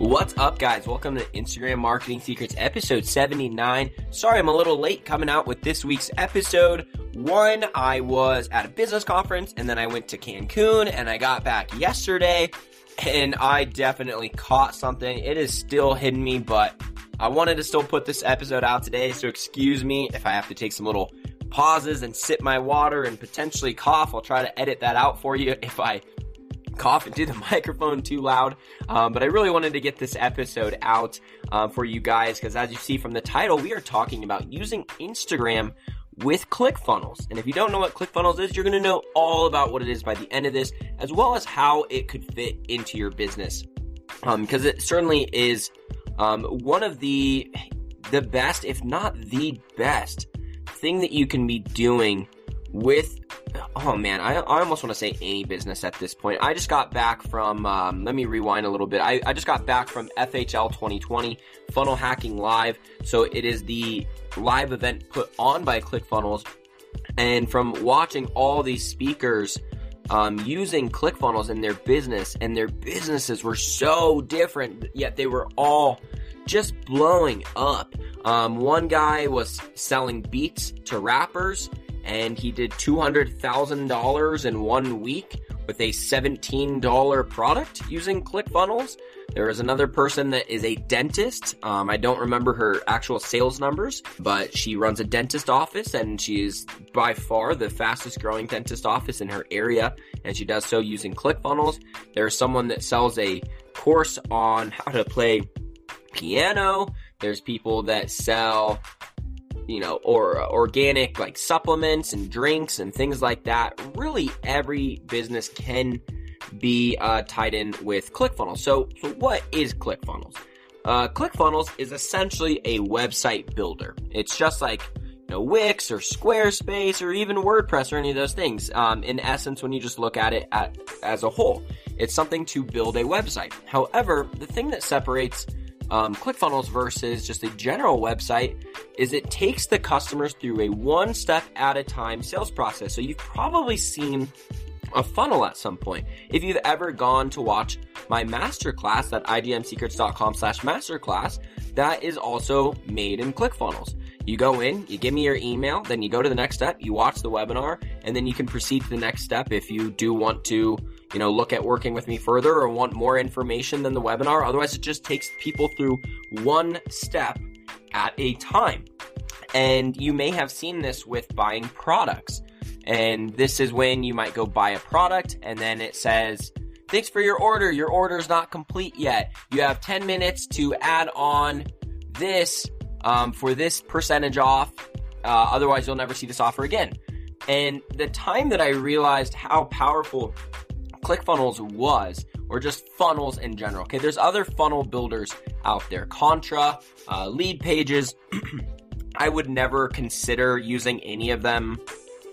What's up, guys? Welcome to Instagram Marketing Secrets, episode 79. Sorry, I'm a little late coming out with this week's episode. One, I was at a business conference, and then I went to Cancun, and I got back yesterday, and I definitely caught something. It is still hitting me, but I wanted to still put this episode out today, so excuse me if I have to take some little pauses and sip my water and potentially cough. I'll try to edit that out for you if I cough into the microphone too loud, but I really wanted to get this episode out for you guys, because as you see from the title, we are talking about using Instagram with ClickFunnels. And if you don't know what ClickFunnels is, you're going to know all about what it is by the end of this, as well as how it could fit into your business, because it certainly is one of the best, if not the best, thing that you can be doing with, oh man, I almost want to say any business at this point. I just got back from, let me rewind a little bit. I just got back from FHL 2020, Funnel Hacking Live. So it is the live event put on by ClickFunnels. And from watching all these speakers using ClickFunnels in their business, and their businesses were so different, yet they were all just blowing up. One guy was selling beats to rappers, and he did $200,000 in 1 week with a $17 product using ClickFunnels. There is another person that is a dentist. I don't remember her actual sales numbers, but she runs a dentist office, and she is by far the fastest growing dentist office in her area, and she does so using ClickFunnels. There's someone that sells a course on how to play piano. There's people that sell, or organic like supplements and drinks and things like that. Really, every business can be tied in with ClickFunnels. So what is ClickFunnels? ClickFunnels is essentially a website builder. It's just like Wix or Squarespace or even WordPress or any of those things. In essence, when you just look at it as a whole, it's something to build a website. However, the thing that separates ClickFunnels versus just a general website is it takes the customers through a one step at a time sales process. So you've probably seen a funnel at some point. If you've ever gone to watch my masterclass at igmsecrets.com/masterclass, that is also made in ClickFunnels. You go in, you give me your email, then you go to the next step, you watch the webinar, and then you can proceed to the next step if you do want to, look at working with me further or want more information than the webinar. Otherwise, it just takes people through one step at a time. And you may have seen this with buying products. And this is when you might go buy a product, and then it says, thanks for your order. Your order is not complete yet. You have 10 minutes to add on this for this percentage off. Otherwise, you'll never see this offer again. And the time that I realized how powerful ClickFunnels was, or just funnels in general. Okay, there's other funnel builders out there. Contra, Leadpages. I would never consider using any of them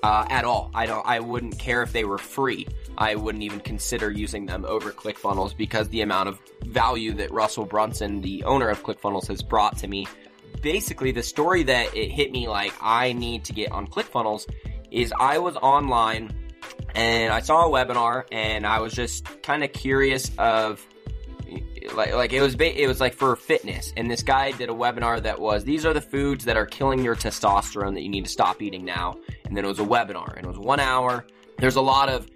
at all. I wouldn't care if they were free. I wouldn't even consider using them over ClickFunnels, because the amount of value that Russell Brunson, the owner of ClickFunnels, has brought to me. Basically, the story that it hit me like I need to get on ClickFunnels is I was online and I saw a webinar, and I was just kind of curious of like it was like for fitness, and this guy did a webinar that was, these are the foods that are killing your testosterone that you need to stop eating now. And then it was a webinar, and it was 1 hour. There's a lot of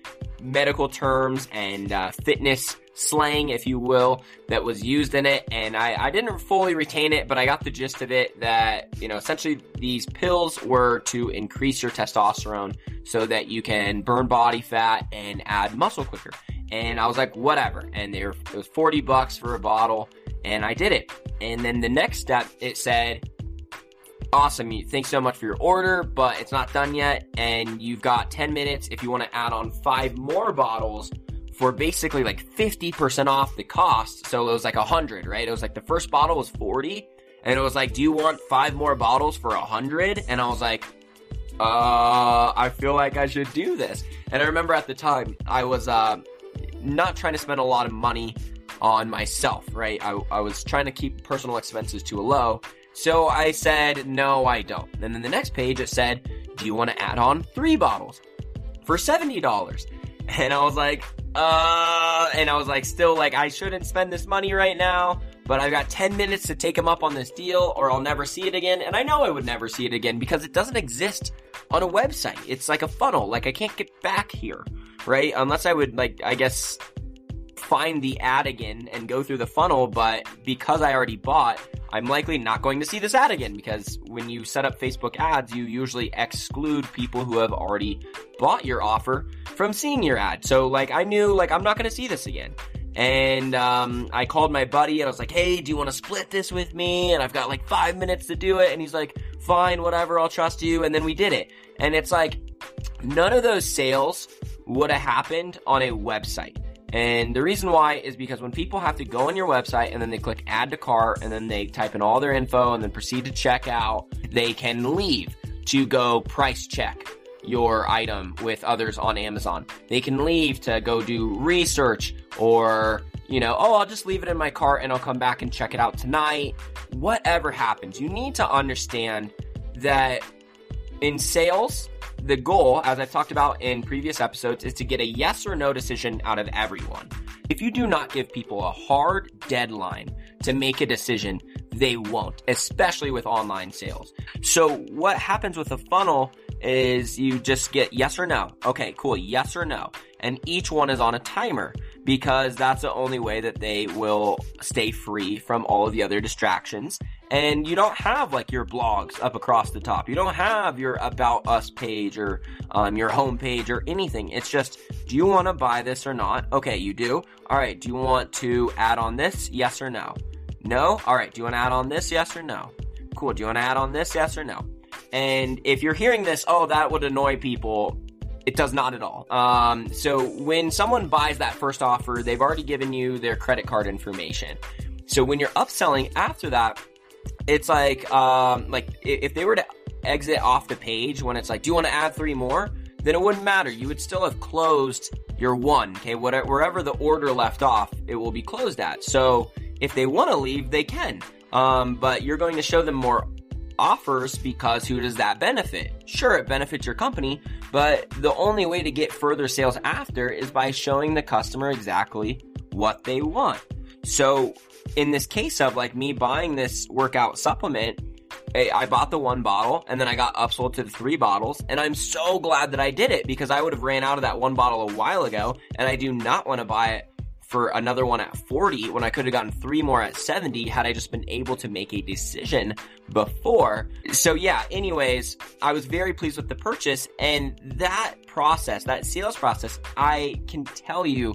medical terms and fitness slang, if you will, that was used in it, and I didn't fully retain it, but I got the gist of it that, essentially these pills were to increase your testosterone so that you can burn body fat and add muscle quicker. And I was like, whatever. And it was $40 for a bottle, and I did it. And then the next step, it said, awesome, thanks so much for your order, but it's not done yet, and you've got 10 minutes if you want to add on 5 more bottles for basically like 50% off the cost. So it was like 100, right? It was like the first bottle was 40, and it was like, do you want 5 more bottles for 100? And I was like, I feel like I should do this. And I remember at the time, I was not trying to spend a lot of money on myself, right? I was trying to keep personal expenses to a low. So I said, no, I don't. And then the next page, it said, do you want to add on 3 bottles for $70? And I was like, still like, I shouldn't spend this money right now, but I've got 10 minutes to take him up on this deal or I'll never see it again. And I know I would never see it again because it doesn't exist on a website. It's like a funnel. Like I can't get back here, right? Unless I would like, I guess, find the ad again and go through the funnel. But because I already bought, I'm likely not going to see this ad again, because when you set up Facebook ads, you usually exclude people who have already bought your offer from seeing your ad. So like I knew like I'm not going to see this again. And I called my buddy and I was like, hey, do you want to split this with me? And I've got like 5 minutes to do it. And he's like, fine, whatever, I'll trust you. And then we did it. And it's like none of those sales would have happened on a website. And the reason why is because when people have to go on your website and then they click add to cart and then they type in all their info and then proceed to checkout, they can leave to go price check your item with others on Amazon. They can leave to go do research or, you know, oh, I'll just leave it in my cart and I'll come back and check it out tonight. Whatever happens, you need to understand that in sales, the goal, as I've talked about in previous episodes, is to get a yes or no decision out of everyone. If you do not give people a hard deadline to make a decision, they won't, especially with online sales. So what happens with a funnel is you just get yes or no. Okay, cool, yes or no. And each one is on a timer because that's the only way that they will stay free from all of the other distractions. And you don't have like your blogs up across the top. You don't have your About Us page or your homepage or anything. It's just, do you want to buy this or not? Okay, you do. All right, do you want to add on this? Yes or no? No? All right, do you want to add on this? Yes or no? Cool, do you want to add on this? Yes or no? And if you're hearing this, oh, that would annoy people. It does not at all. So when someone buys that first offer, they've already given you their credit card information. So when you're upselling after that, it's like if they were to exit off the page when it's like, do you want to add 3 more? Then it wouldn't matter. You would still have closed your one. Okay, whatever, wherever the order left off, it will be closed at. So if they want to leave, they can. But you're going to show them more offers because who does that benefit? Sure, it benefits your company, but the only way to get further sales after is by showing the customer exactly what they want. So in this case of like me buying this workout supplement, I bought the 1 bottle and then I got upsold to the 3 bottles. And I'm so glad that I did it because I would have ran out of that 1 bottle a while ago. And I do not want to buy it for another one at 40 when I could have gotten 3 more at 70 had I just been able to make a decision before. So yeah, anyways, I was very pleased with the purchase, and that process, that sales process, I can tell you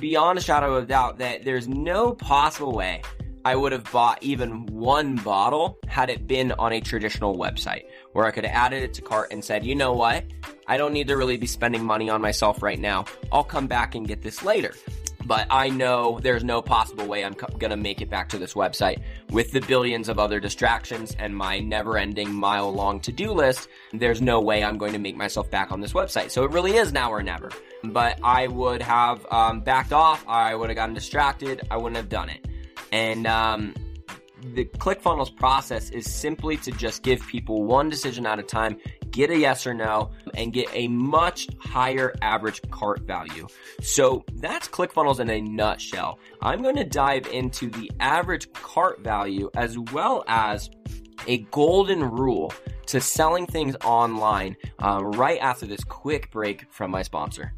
beyond a shadow of a doubt that there's no possible way I would have bought even 1 bottle had it been on a traditional website where I could have added it to cart and said, you know what? I don't need to really be spending money on myself right now. I'll come back and get this later. But I know there's no possible way I'm going to make it back to this website with the billions of other distractions and my never-ending mile-long to-do list. There's no way I'm going to make myself back on this website. So it really is now or never. But I would have backed off. I would have gotten distracted. I wouldn't have done it. And the ClickFunnels process is simply to just give people one decision at a time, get a yes or no, and get a much higher average cart value. So that's ClickFunnels in a nutshell. I'm going to dive into the average cart value as well as a golden rule to selling things online right after this quick break from my sponsor.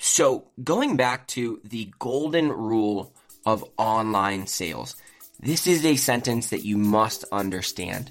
So going back to the golden rule of online sales, this is a sentence that you must understand.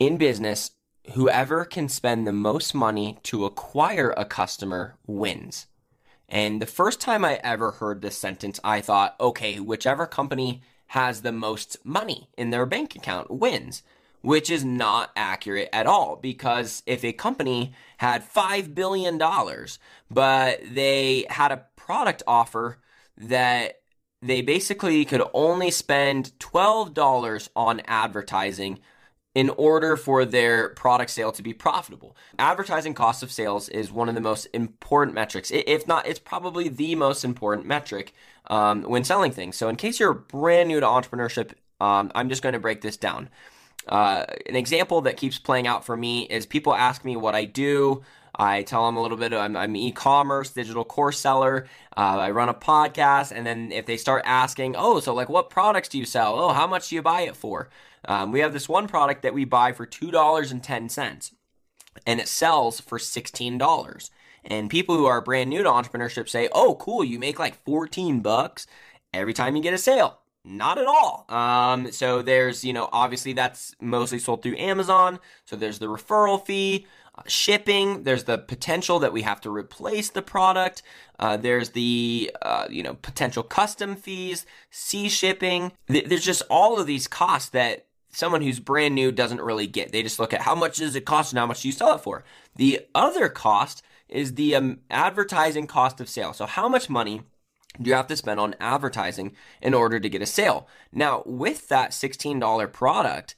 In business, whoever can spend the most money to acquire a customer wins. And the first time I ever heard this sentence, I thought, okay, whichever company has the most money in their bank account wins, which is not accurate at all, because if a company had $5 billion, but they had a product offer that they basically could only spend $12 on advertising in order for their product sale to be profitable. Advertising cost of sales is one of the most important metrics. If not, it's probably the most important metric when selling things. So in case you're brand new to entrepreneurship, I'm just going to break this down. An example that keeps playing out for me is people ask me what I do. I tell them a little bit, I'm e-commerce, digital course seller, I run a podcast, and then if they start asking, oh, so like what products do you sell? Oh, how much do you buy it for? We have this one product that we buy for $2.10, and it sells for $16. And people who are brand new to entrepreneurship say, oh, cool, you make like 14 bucks every time you get a sale. Not at all. So there's, obviously that's mostly sold through Amazon. So there's the referral fee, shipping. There's the potential that we have to replace the product. There's the, potential custom fees, sea shipping. There's just all of these costs that someone who's brand new doesn't really get. They just look at how much does it cost and how much do you sell it for. The other cost is the advertising cost of sale. So how much money do you have to spend on advertising in order to get a sale? Now, with that $16 product,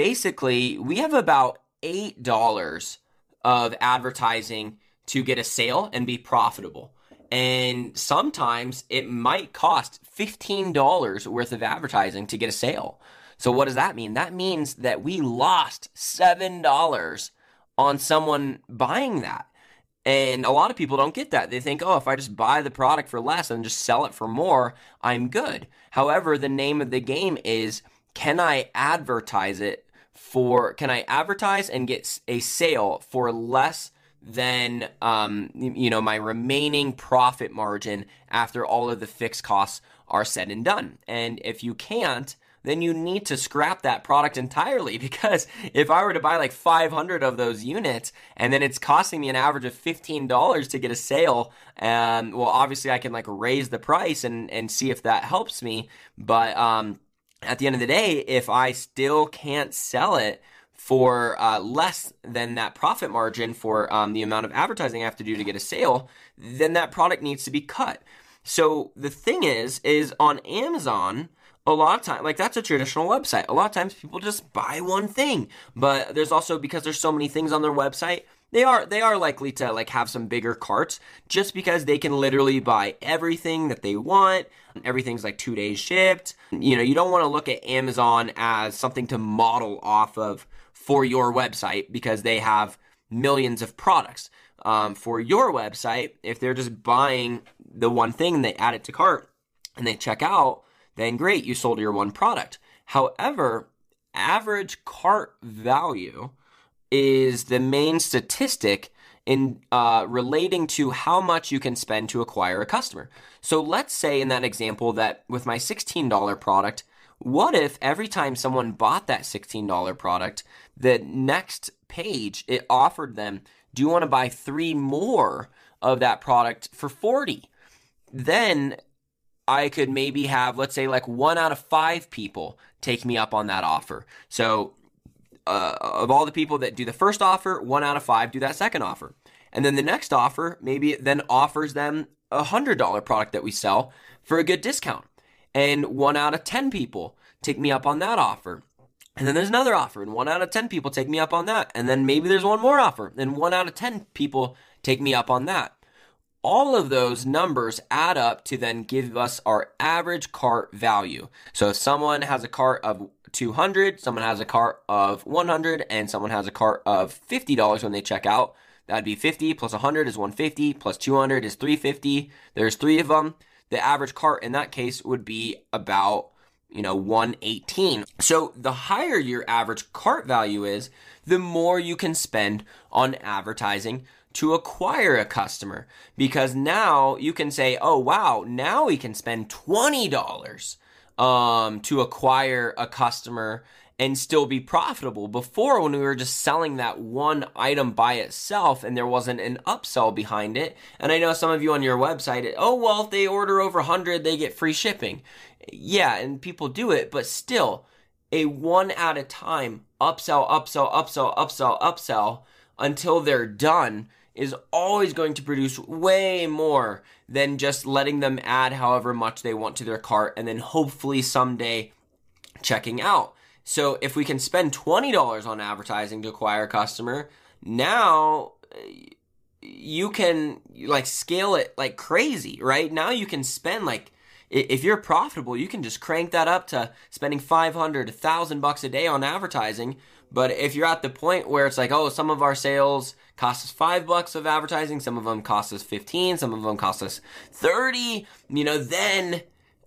basically we have about $8 of advertising to get a sale and be profitable. And sometimes it might cost $15 worth of advertising to get a sale. So what does that mean? That means that we lost $7 on someone buying that. And a lot of people don't get that. They think, oh, if I just buy the product for less and just sell it for more, I'm good. However, the name of the game is, can I advertise and get a sale for less than, my remaining profit margin after all of the fixed costs are said and done? And if you can't, then you need to scrap that product entirely, because if I were to buy like 500 of those units and then it's costing me an average of $15 to get a sale, obviously I can like raise the price and see if that helps me. But at the end of the day, if I still can't sell it for less than that profit margin for the amount of advertising I have to do to get a sale, then that product needs to be cut. So the thing is on Amazon, a lot of times, like that's a traditional website. A lot of times people just buy one thing, but there's also, because there's so many things on their website, they are likely to like have some bigger carts just because they can literally buy everything that they want. Everything's like 2 days shipped. You don't want to look at Amazon as something to model off of for your website, because they have millions of products. For your website, if they're just buying the one thing and they add it to cart and they check out, then great, you sold your one product. However, average cart value is the main statistic in relating to how much you can spend to acquire a customer. So let's say in that example that with my $16 product, what if every time someone bought that $16 product, the next page, it offered them, do you want to buy 3 more of that product for $40? Then I could maybe have, let's say, like 1 out of 5 people take me up on that offer. So of all the people that do the first offer, 1 out of 5 do that second offer. And then the next offer, maybe it then offers them $100 product that we sell for a good discount. And 1 out of 10 people take me up on that offer. And then there's another offer, and 1 out of 10 people take me up on that. And then maybe there's one more offer, and 1 out of 10 people take me up on that. All of those numbers add up to then give us our average cart value. So if someone has a cart of 200, someone has a cart of 100, and someone has a cart of $50 when they check out, that'd be 50 plus 100 is 150 plus 200 is 350. There's 3 of them. The average cart in that case would be about 118. So the higher your average cart value is, the more you can spend on advertising to acquire a customer, because now you can say, oh, wow, now we can spend $20 to acquire a customer and still be profitable. Before, when we were just selling that one item by itself and there wasn't an upsell behind it, and I know some of you on your website, oh, well, if they order over 100, they get free shipping. Yeah, and people do it, but still, a one at a time upsell, upsell, upsell, upsell, upsell until they're done is always going to produce way more than just letting them add however much they want to their cart and then hopefully someday checking out. So if we can spend $20 on advertising to acquire a customer, now you can like scale it like crazy, right? Now you can spend like, if you're profitable, you can just crank that up to spending $500, $1,000 a day on advertising. But if you're at the point where it's like, oh, some of our sales cost us $5 of advertising, some of them cost us 15, some of them cost us 30, then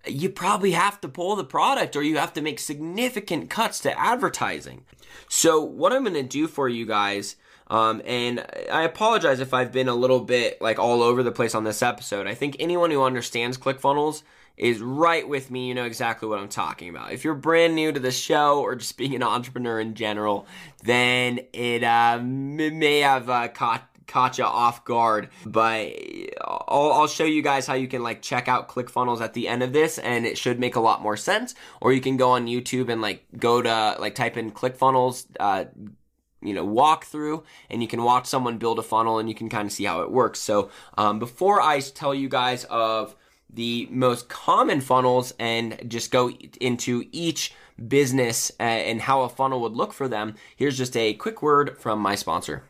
you probably have to pull the product or you have to make significant cuts to advertising. So what I'm going to do for you guys, and I apologize if I've been a little bit like all over the place on this episode. I think anyone who understands ClickFunnels is right with me. You know exactly what I'm talking about. If you're brand new to the show or just being an entrepreneur in general, then it may have caught you off guard, but I'll show you guys how you can like check out ClickFunnels at the end of this, and it should make a lot more sense. Or you can go on YouTube and like go to like type in ClickFunnels, walkthrough, and you can watch someone build a funnel and you can kind of see how it works. So before I tell you guys of the most common funnels and just go into each business and how a funnel would look for them, here's just a quick word from my sponsor.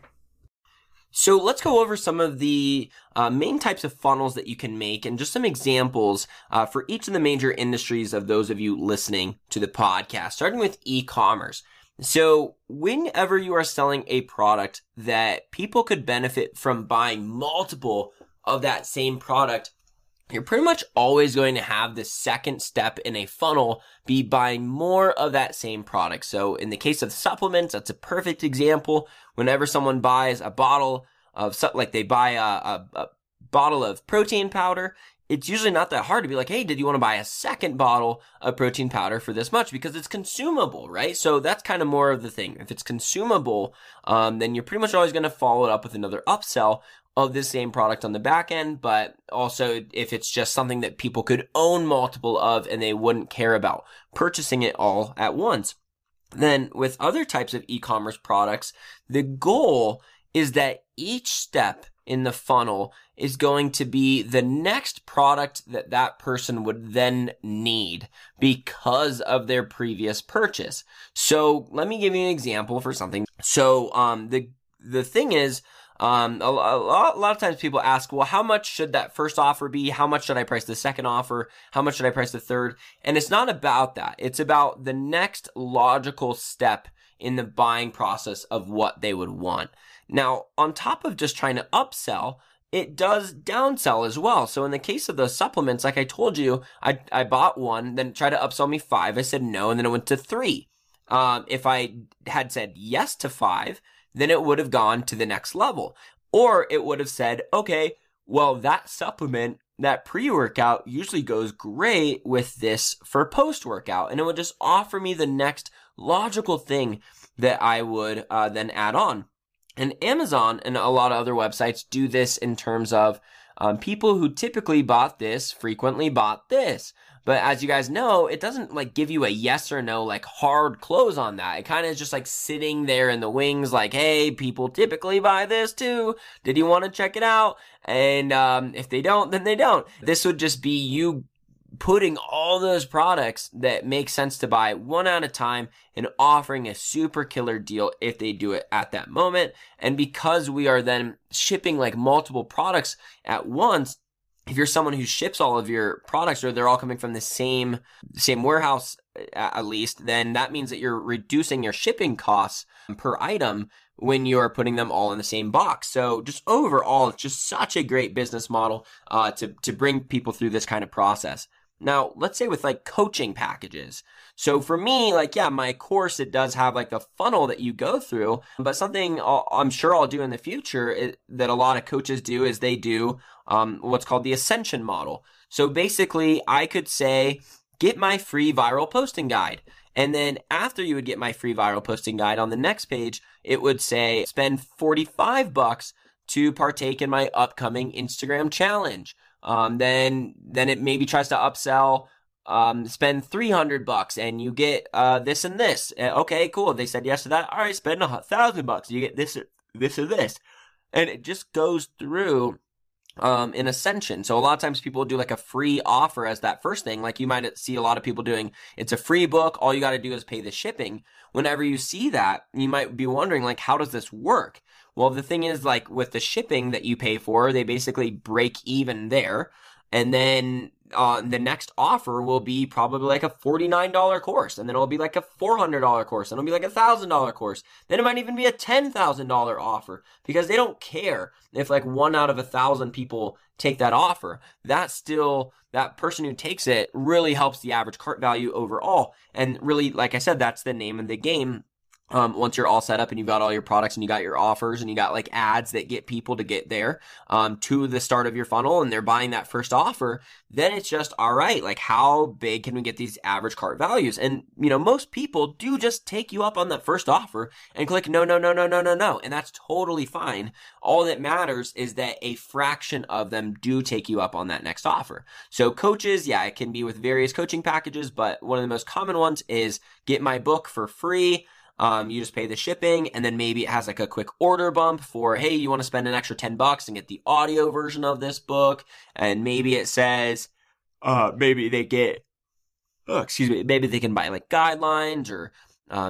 So let's go over some of the main types of funnels that you can make and just some examples for each of the major industries of those of you listening to the podcast, starting with e-commerce. So whenever you are selling a product that people could benefit from buying multiple of that same product, you're pretty much always going to have the second step in a funnel be buying more of that same product. So in the case of supplements, that's a perfect example. Whenever someone buys a bottle of, like they buy a bottle of protein powder, it's usually not that hard to be like, hey, did you want to buy a second bottle of protein powder for this much? Because it's consumable, right? So that's kind of more of the thing. If it's consumable, then you're pretty much always going to follow it up with another upsell of this same product on the back end. But also if it's just something that people could own multiple of and they wouldn't care about purchasing it all at once. Then with other types of e-commerce products, the goal is that each step in the funnel is going to be the next product that that person would then need because of their previous purchase. So let me give you an example for something. So the thing is, a lot of times people ask, well, how much should that first offer be? How much should I price the second offer? How much should I price the third? And it's not about that. It's about the next logical step in the buying process of what they would want. Now, on top of just trying to upsell, it does downsell as well. So in the case of the supplements, like I told you, I bought one, then it tried to upsell me 5. I said no, and then it went to 3. If I had said yes to 5, then it would have gone to the next level. Or it would have said, okay, well, that supplement, that pre-workout usually goes great with this for post-workout. And it would just offer me the next logical thing that I would then add on. And Amazon and a lot of other websites do this in terms of people who typically bought this, frequently bought this. But as you guys know, it doesn't like give you a yes or no, like hard close on that. It kind of is just like sitting there in the wings, like, hey, people typically buy this too. Did you want to check it out? And if they don't, then they don't. This would just be you putting all those products that make sense to buy one at a time and offering a super killer deal if they do it at that moment. And because we are then shipping like multiple products at once, if you're someone who ships all of your products or they're all coming from the same warehouse at least, then that means that you're reducing your shipping costs per item when you're putting them all in the same box. So just overall, it's just such a great business model to bring people through this kind of process. Now, let's say with like coaching packages. So for me, like, yeah, my course, it does have like the funnel that you go through, but something I'm sure I'll do in the future that a lot of coaches do is they do what's called the ascension model. So basically I could say, get my free viral posting guide. And then after you would get my free viral posting guide, on the next page, it would say, spend $45 to partake in my upcoming Instagram challenge. Then it maybe tries to upsell, spend $300 and you get this and this. Okay, cool. They said yes to that. All right, spend $1,000. You get this, this or this. And it just goes through in ascension. So a lot of times people do like a free offer as that first thing. Like you might see a lot of people doing, it's a free book. All you got to do is pay the shipping. Whenever you see that, you might be wondering like, how does this work? Well, the thing is like with the shipping that you pay for, they basically break even there. And then the next offer will be probably like a $49 course. And then it'll be like a $400 course. And it'll be like a $1,000 course. Then it might even be a $10,000 offer, because they don't care if like 1 out of 1,000 people take that offer. That's still, that person who takes it really helps the average cart value overall. And really, like I said, that's the name of the game. Once you're all set up and you've got all your products and you got your offers and you got like ads that get people to get there, to the start of your funnel and they're buying that first offer, then it's just, all right, like how big can we get these average cart values? And, you know, most people do just take you up on that first offer and click no. And that's totally fine. All that matters is that a fraction of them do take you up on that next offer. So coaches, yeah, it can be with various coaching packages, but one of the most common ones is get my book for free. You just pay the shipping, and then maybe it has like a quick order bump for, hey, you want to spend an extra $10 and get the audio version of this book. And maybe it says, maybe they can buy like guidelines or,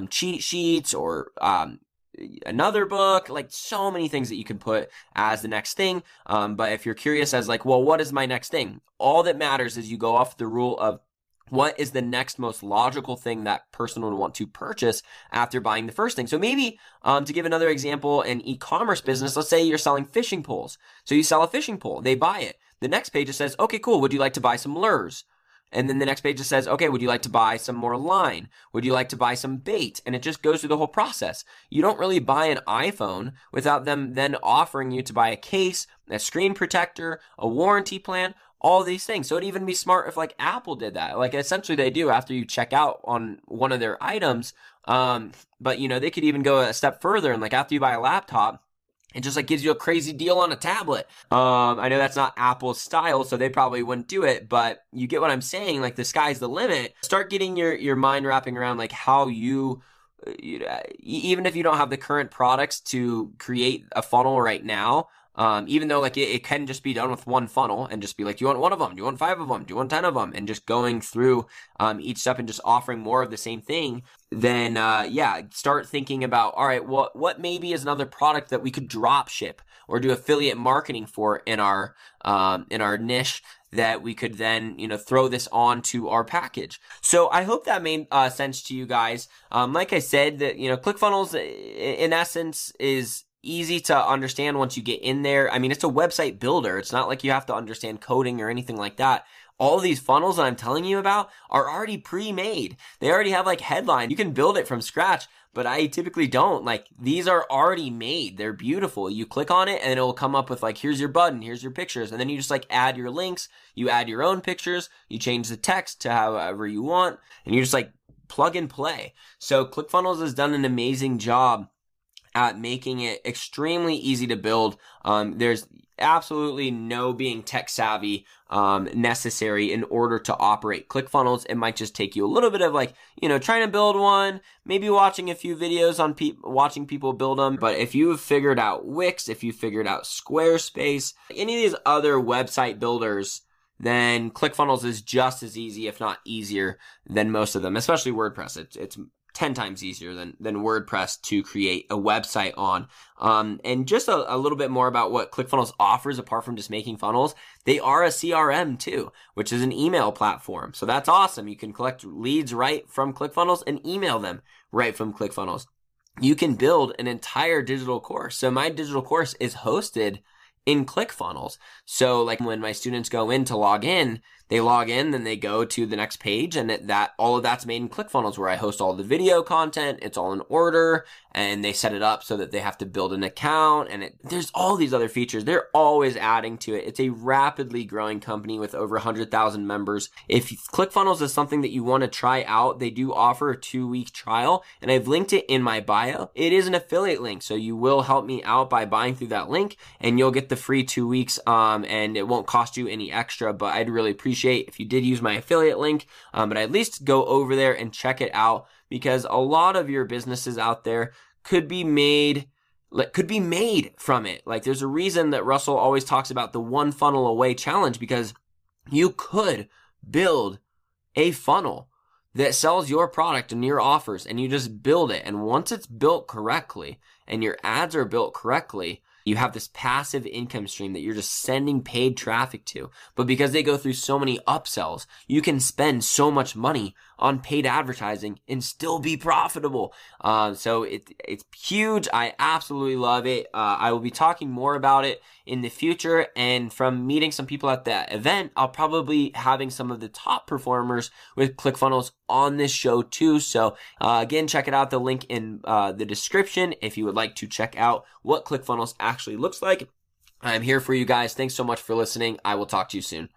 cheat sheets or, another book, like so many things that you can put as the next thing. But if you're curious as like, well, what is my next thing? All that matters is you go off the rule of, what is the next most logical thing that person would want to purchase after buying the first thing? So maybe to give another example, an e-commerce business, let's say you're selling fishing poles. So you sell a fishing pole, they buy it. The next page it says, okay, cool. Would you like to buy some lures? And then the next page just says, okay, would you like to buy some more line? Would you like to buy some bait? And it just goes through the whole process. You don't really buy an iPhone without them then offering you to buy a case, a screen protector, a warranty plan, all these things. So it'd even be smart if like Apple did that. Like essentially they do after you check out on one of their items. But you know, they could even go a step further and like after you buy a laptop, it just like gives you a crazy deal on a tablet. I know that's not Apple's style, so they probably wouldn't do it, but you get what I'm saying. Like the sky's the limit. Start getting your mind wrapping around like how you even if you don't have the current products to create a funnel right now, even though like it can just be done with one funnel and just be like, do you want one of them? Do you want 5 of them? Do you want 10 of them? And just going through each step and just offering more of the same thing. Then, start thinking about, all right, what maybe is another product that we could drop ship or do affiliate marketing for in our niche that we could then, you know, throw this onto our package. So I hope that made sense to you guys. Like I said, that, you know, ClickFunnels in essence is easy to understand once you get in there. I mean, it's a website builder. It's not like you have to understand coding or anything like that. All these funnels that I'm telling you about are already pre-made. They already have like headline. You can build it from scratch, but I typically don't. Like these are already made. They're beautiful. You click on it and it will come up with like, here's your button, here's your pictures. And then you just like add your links, you add your own pictures, you change the text to however you want, and you just like plug and play. So ClickFunnels has done an amazing job at making it extremely easy to build. There's absolutely no being tech savvy necessary in order to operate ClickFunnels. It might just take you a little bit of like, you know, trying to build one, maybe watching a few videos on watching people build them. But if you've figured out Wix, if you figured out Squarespace, any of these other website builders, then ClickFunnels is just as easy, if not easier than most of them, especially WordPress. It's 10 times easier than WordPress to create a website on. And just a little bit more about what ClickFunnels offers apart from just making funnels. They are a CRM too, which is an email platform. So that's awesome. You can collect leads right from ClickFunnels and email them right from ClickFunnels. You can build an entire digital course. So my digital course is hosted in ClickFunnels. So like when my students go in to log in, they log in, then they go to the next page, and that all of that's made in ClickFunnels, where I host all the video content. It's all in order, and they set it up so that they have to build an account, and there's all these other features. They're always adding to it. It's a rapidly growing company with over 100,000 members. If ClickFunnels is something that you want to try out, they do offer a 2-week trial, and I've linked it in my bio. It is an affiliate link, so you will help me out by buying through that link, and you'll get the free 2 weeks, and it won't cost you any extra, but I'd really appreciate if you did use my affiliate link, but at least go over there and check it out, because a lot of your businesses out there could be made from it. Like, there's a reason that Russell always talks about the one funnel away challenge, because you could build a funnel that sells your product and your offers, and you just build it. And once it's built correctly and your ads are built correctly, you have this passive income stream that you're just sending paid traffic to. But because they go through so many upsells, you can spend so much money on paid advertising and still be profitable. So it's huge. I absolutely love it. I will be talking more about it in the future. And from meeting some people at that event, I'll probably having some of the top performers with ClickFunnels on this show too. So again, check it out. The link in the description if you would like to check out what ClickFunnels actually looks like. I'm here for you guys. Thanks so much for listening. I will talk to you soon.